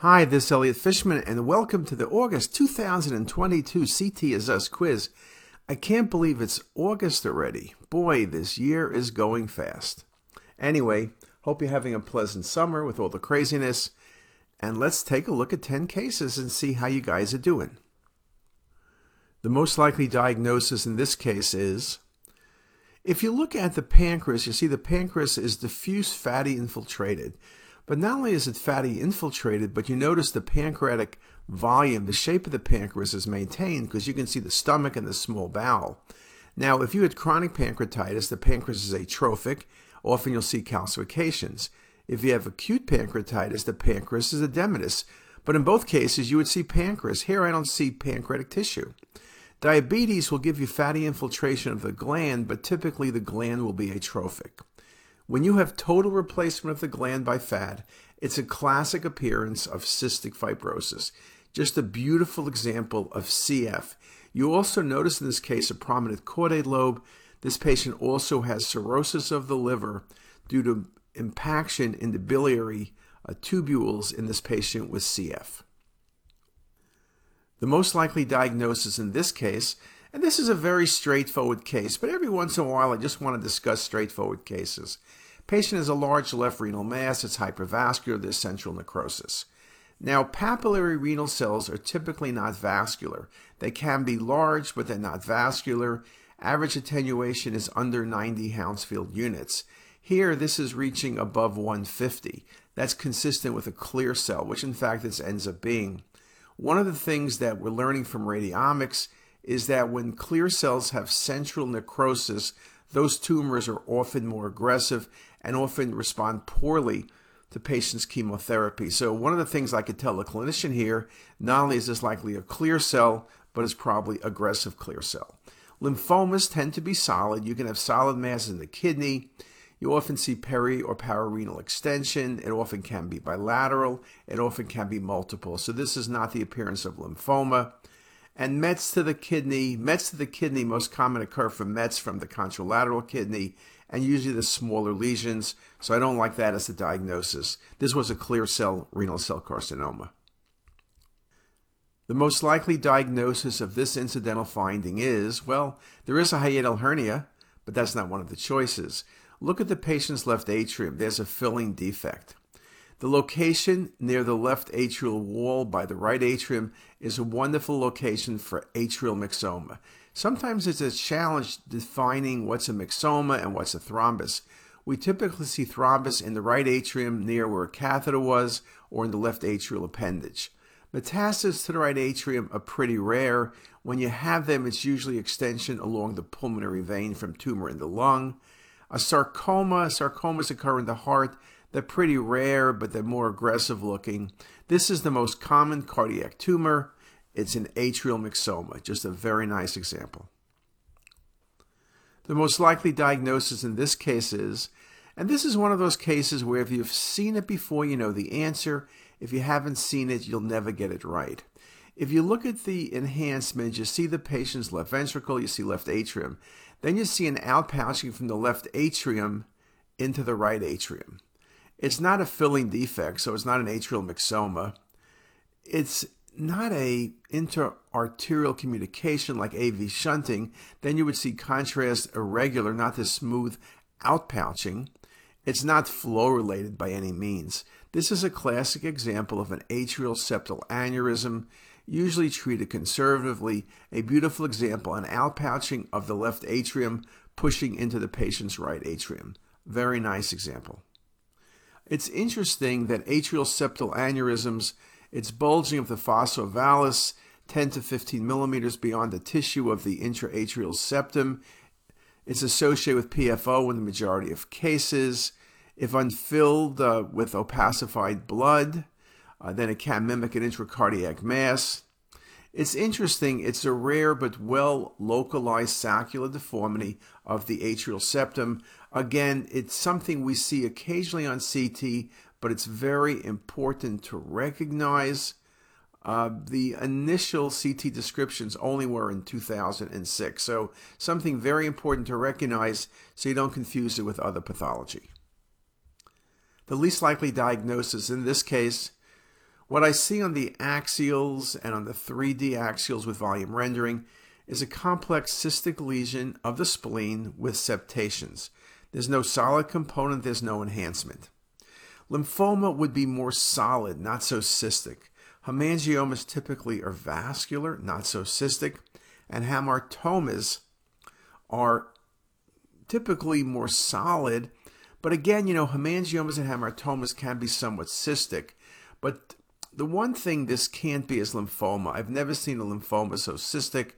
Hi, this is Elliot Fishman, and welcome to the August 2022 CT is us quiz. I can't believe it's August already. Boy, this year is going fast. Anyway, hope you're having a pleasant summer with all the craziness, and let's take a look at 10 cases and see how you guys are doing. The most likely diagnosis in this case is, if you look at the pancreas, you see the pancreas is diffuse fatty infiltrated. But not only is it fatty infiltrated, but you notice the pancreatic volume, the shape of the pancreas is maintained because you can see the stomach and the small bowel. Now, if you had chronic pancreatitis, the pancreas is atrophic. Often you'll see calcifications. If you have acute pancreatitis, the pancreas is edematous. But in both cases, you would see pancreas. Here, I don't see pancreatic tissue. Diabetes will give you fatty infiltration of the gland, but typically the gland will be atrophic. When you have total replacement of the gland by fat, it's a classic appearance of cystic fibrosis. Just a beautiful example of CF. You also notice in this case a prominent caudate lobe. This patient also has cirrhosis of the liver due to impaction in the biliary tubules in this patient with CF. The most likely diagnosis in this case, and this is a very straightforward case, but every once in a while I just want to discuss straightforward cases. Patient has a large left renal mass, it's hypervascular, there's central necrosis. Now, papillary renal cells are typically not vascular. They can be large, but they're not vascular. Average attenuation is under 90 Hounsfield units. Here, this is reaching above 150. That's consistent with a clear cell, which in fact this ends up being. One of the things that we're learning from radiomics is that when clear cells have central necrosis, those tumors are often more aggressive and often respond poorly to patients' chemotherapy. So one of the things I could tell a clinician here, not only is this likely a clear cell, but it's probably aggressive clear cell. Lymphomas tend to be solid. You can have solid masses in the kidney. You often see peri or pararenal extension. It often can be bilateral. It often can be multiple. So this is not the appearance of lymphoma. And Mets to the kidney. Mets to the kidney most common occur for Mets from the contralateral kidney and usually the smaller lesions. So I don't like that as a diagnosis. This was a clear cell renal cell carcinoma. The most likely diagnosis of this incidental finding is, well, there is a hiatal hernia, but that's not one of the choices. Look at the patient's left atrium. There's a filling defect. The location near the left atrial wall by the right atrium is a wonderful location for atrial myxoma. Sometimes it's a challenge defining what's a myxoma and what's a thrombus. We typically see thrombus in the right atrium near where a catheter was or in the left atrial appendage. Metastases to the right atrium are pretty rare. When you have them, it's usually extension along the pulmonary vein from tumor in the lung. A sarcoma, sarcomas occur in the heart. They're pretty rare, but they're more aggressive looking. This is the most common cardiac tumor. It's an atrial myxoma, just a very nice example. The most likely diagnosis in this case is, and this is one of those cases where if you've seen it before, you know the answer. If you haven't seen it, you'll never get it right. If you look at the enhancement, you see the patient's left ventricle, you see left atrium. Then you see an outpouching from the left atrium into the right atrium. It's not a filling defect, so it's not an atrial myxoma. It's not a interarterial communication like AV shunting. Then you would see contrast irregular, not this smooth outpouching. It's not flow-related by any means. This is a classic example of an atrial septal aneurysm, usually treated conservatively. A beautiful example, an outpouching of the left atrium pushing into the patient's right atrium. Very nice example. It's interesting that atrial septal aneurysms, it's bulging of the fossa ovalis 10 to 15 millimeters beyond the tissue of the intraatrial septum. It's associated with PFO in the majority of cases. If unfilled with opacified blood, then it can mimic an intracardiac mass. It's interesting, it's a rare but well-localized saccular deformity of the atrial septum. Again, it's something we see occasionally on CT, but it's very important to recognize. The initial CT descriptions only were in 2006, so something very important to recognize so you don't confuse it with other pathology. The least likely diagnosis in this case, What I see on the axials and on the 3D axials with volume rendering is a complex cystic lesion of the spleen with septations. There's no solid component, there's no enhancement. Lymphoma would be more solid, not so cystic. Hemangiomas typically are vascular, not so cystic. And hamartomas are typically more solid. But again, you know, hemangiomas and hamartomas can be somewhat cystic. But the one thing this can't be is lymphoma. I've never seen a lymphoma so cystic.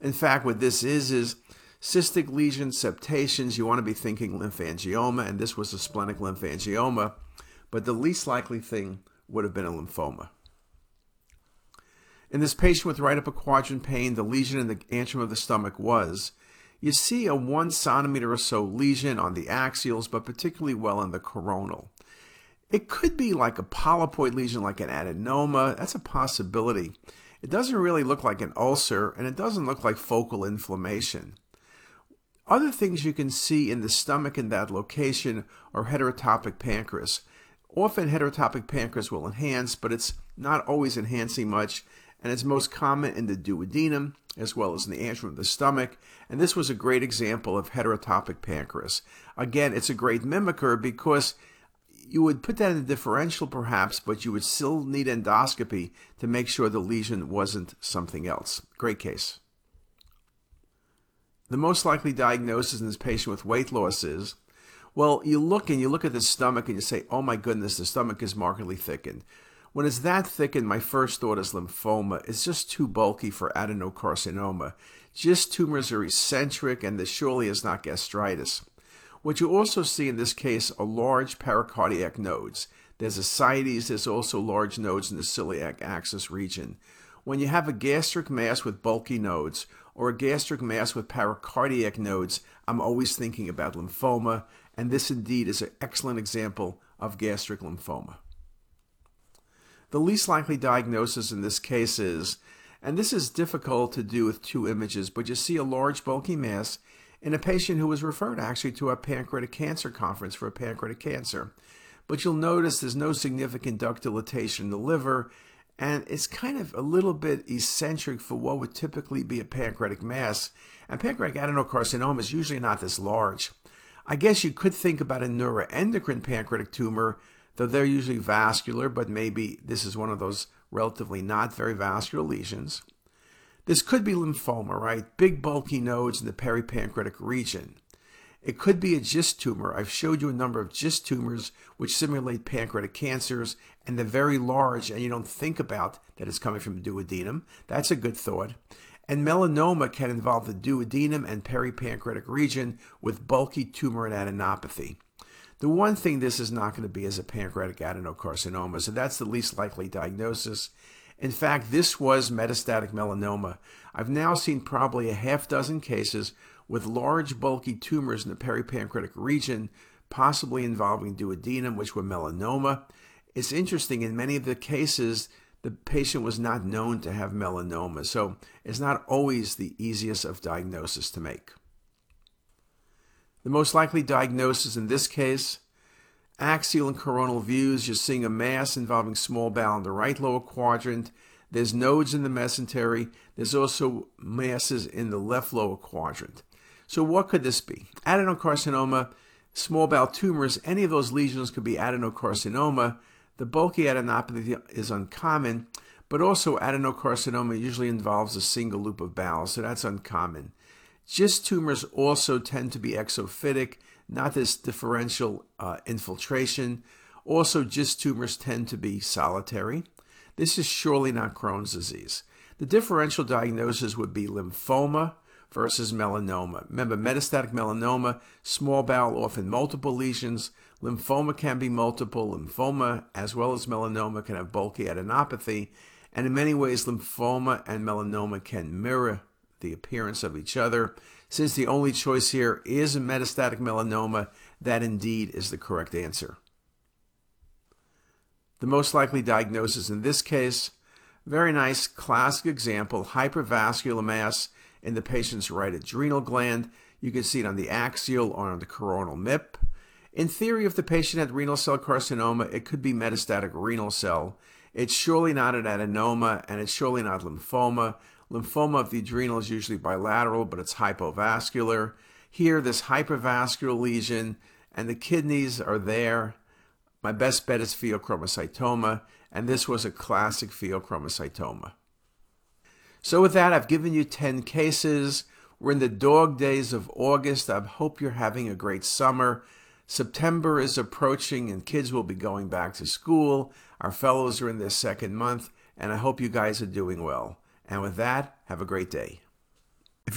In fact, what this is cystic lesions, septations. You want to be thinking lymphangioma, and this was a splenic lymphangioma. But the least likely thing would have been a lymphoma. In this patient with right upper quadrant pain, the lesion in the antrum of the stomach was, you see a 1 centimeter or so lesion on the axials, but particularly well on the coronal. It could be like a polypoid lesion, like an adenoma. That's a possibility. It doesn't really look like an ulcer, and it doesn't look like focal inflammation. Other things you can see in the stomach in that location are heterotopic pancreas. Often heterotopic pancreas will enhance, but it's not always enhancing much, and it's most common in the duodenum as well as in the antrum of the stomach, and this was a great example of heterotopic pancreas. Again, it's a great mimicker because you would put that in the differential perhaps, but you would still need endoscopy to make sure the lesion wasn't something else. Great case. The most likely diagnosis in this patient with weight loss is, well, you look at the stomach and you say, oh my goodness, the stomach is markedly thickened. When it's that thickened, my first thought is lymphoma. It's just too bulky for adenocarcinoma. GIST tumors are eccentric, and this surely is not gastritis. What you also see in this case are large pericardiac nodes. There's ascites, there's also large nodes in the celiac axis region. When you have a gastric mass with bulky nodes or a gastric mass with pericardiac nodes, I'm always thinking about lymphoma, and this indeed is an excellent example of gastric lymphoma. The least likely diagnosis in this case is, and this is difficult to do with two images, but you see a large bulky mass in a patient who was referred actually to a pancreatic cancer conference for a pancreatic cancer. But you'll notice there's no significant ductilitation in the liver, and it's kind of a little bit eccentric for what would typically be a pancreatic mass. And pancreatic adenocarcinoma is usually not this large. I guess you could think about a neuroendocrine pancreatic tumor, though they're usually vascular, but maybe this is one of those relatively not very vascular lesions. This could be lymphoma, right? Big bulky nodes in the peripancreatic region. It could be a GIST tumor. I've showed you a number of GIST tumors which simulate pancreatic cancers, and they're very large, and you don't think about that it's coming from the duodenum. That's a good thought. And melanoma can involve the duodenum and peripancreatic region with bulky tumor and adenopathy. The one thing this is not going to be is a pancreatic adenocarcinoma, so that's the least likely diagnosis. In fact, this was metastatic melanoma. I've now seen probably a half dozen cases with large bulky tumors in the peripancreatic region, possibly involving duodenum, which were melanoma. It's interesting, in many of the cases, the patient was not known to have melanoma, so it's not always the easiest of diagnosis to make. The most likely diagnosis in this case, axial and coronal views, you're seeing a mass involving small bowel in the right lower quadrant. There's nodes in the mesentery. There's also masses in the left lower quadrant. So what could this be? Adenocarcinoma, small bowel tumors, any of those lesions could be adenocarcinoma. The bulky adenopathy is uncommon, but also adenocarcinoma usually involves a single loop of bowel, so that's uncommon. GIST tumors also tend to be exophytic, not this differential infiltration. Also, GIST tumors tend to be solitary. This is surely not Crohn's disease. The differential diagnosis would be lymphoma versus melanoma. Remember, metastatic melanoma, small bowel, often multiple lesions. Lymphoma can be multiple. Lymphoma, as well as melanoma, can have bulky adenopathy. And in many ways, lymphoma and melanoma can mirror the appearance of each other. Since the only choice here is a metastatic melanoma, that indeed is the correct answer. The most likely diagnosis in this case, very nice classic example, hypervascular mass in the patient's right adrenal gland. You can see it on the axial or on the coronal MIP. In theory, if the patient had renal cell carcinoma, it could be metastatic renal cell. It's surely not an adenoma, and it's surely not lymphoma. Lymphoma of the adrenal is usually bilateral, but it's hypovascular. Here, this hypervascular lesion and the kidneys are there. My best bet is pheochromocytoma, and this was a classic pheochromocytoma. So with that, I've given you 10 cases. We're in the dog days of August. I hope you're having a great summer. September is approaching, and kids will be going back to school. Our fellows are in their second month, and I hope you guys are doing well. And with that, have a great day. If